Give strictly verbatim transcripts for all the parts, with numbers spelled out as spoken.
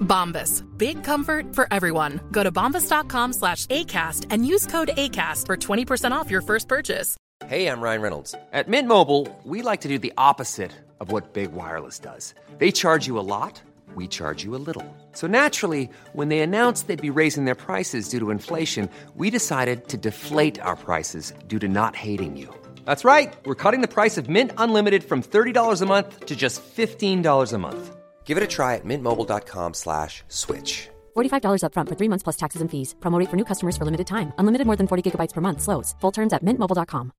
Bombas. Big comfort for everyone. Go to bombas.com slash ACAST and use code ACAST for twenty percent off your first purchase. Hey, I'm Ryan Reynolds. At Mint Mobile, we like to do the opposite of what Big Wireless does. They charge you a lot. We charge you a little. So naturally, when they announced they'd be raising their prices due to inflation, we decided to deflate our prices due to not hating you. That's right. We're cutting the price of Mint Unlimited from thirty dollars a month to just fifteen dollars a month. Give it a try at mintmobile.com slash switch. forty-five dollars up front for three months plus taxes and fees. Promo rate for new customers for limited time. Unlimited more than forty gigabytes per month slows. Full terms at mint mobile dot com.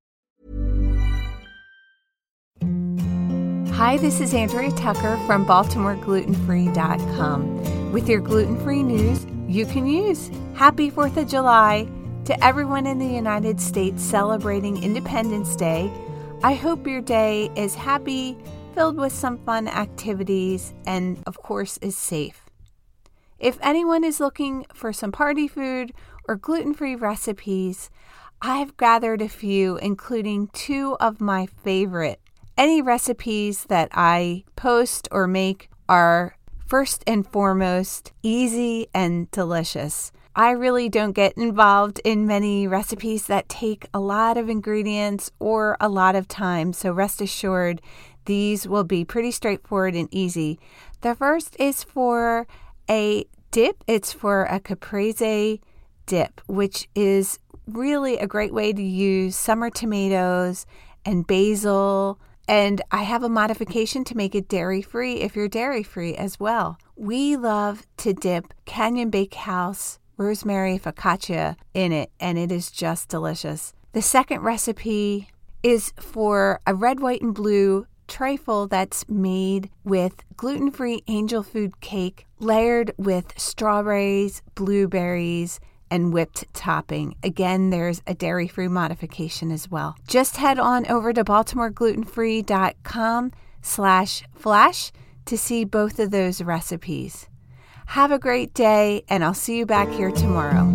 Hi, this is Andrea Tucker from Baltimore Gluten Free dot com. With your gluten-free news, you can use Happy fourth of July to everyone in the United States celebrating Independence Day. I hope your day is happy, filled with some fun activities, and of course is safe. If anyone is looking for some party food or gluten-free recipes, I've gathered a few, including two of my favorite. Any recipes that I post or make are first and foremost easy and delicious. I really don't get involved in many recipes that take a lot of ingredients or a lot of time, so rest assured these will be pretty straightforward and easy. The first is for a dip. It's for a caprese dip, which is really a great way to use summer tomatoes and basil. And I have a modification to make it dairy-free if you're dairy-free as well. We love to dip Canyon Bakehouse rosemary focaccia in it, and it is just delicious. The second recipe is for a red, white, and blue trifle that's made with gluten-free angel food cake layered with strawberries, blueberries, and whipped topping. Again, there's a dairy-free modification as well. Just head on over to baltimore gluten free dot com slash flash to see both of those recipes. Have a great day, and I'll see you back here tomorrow.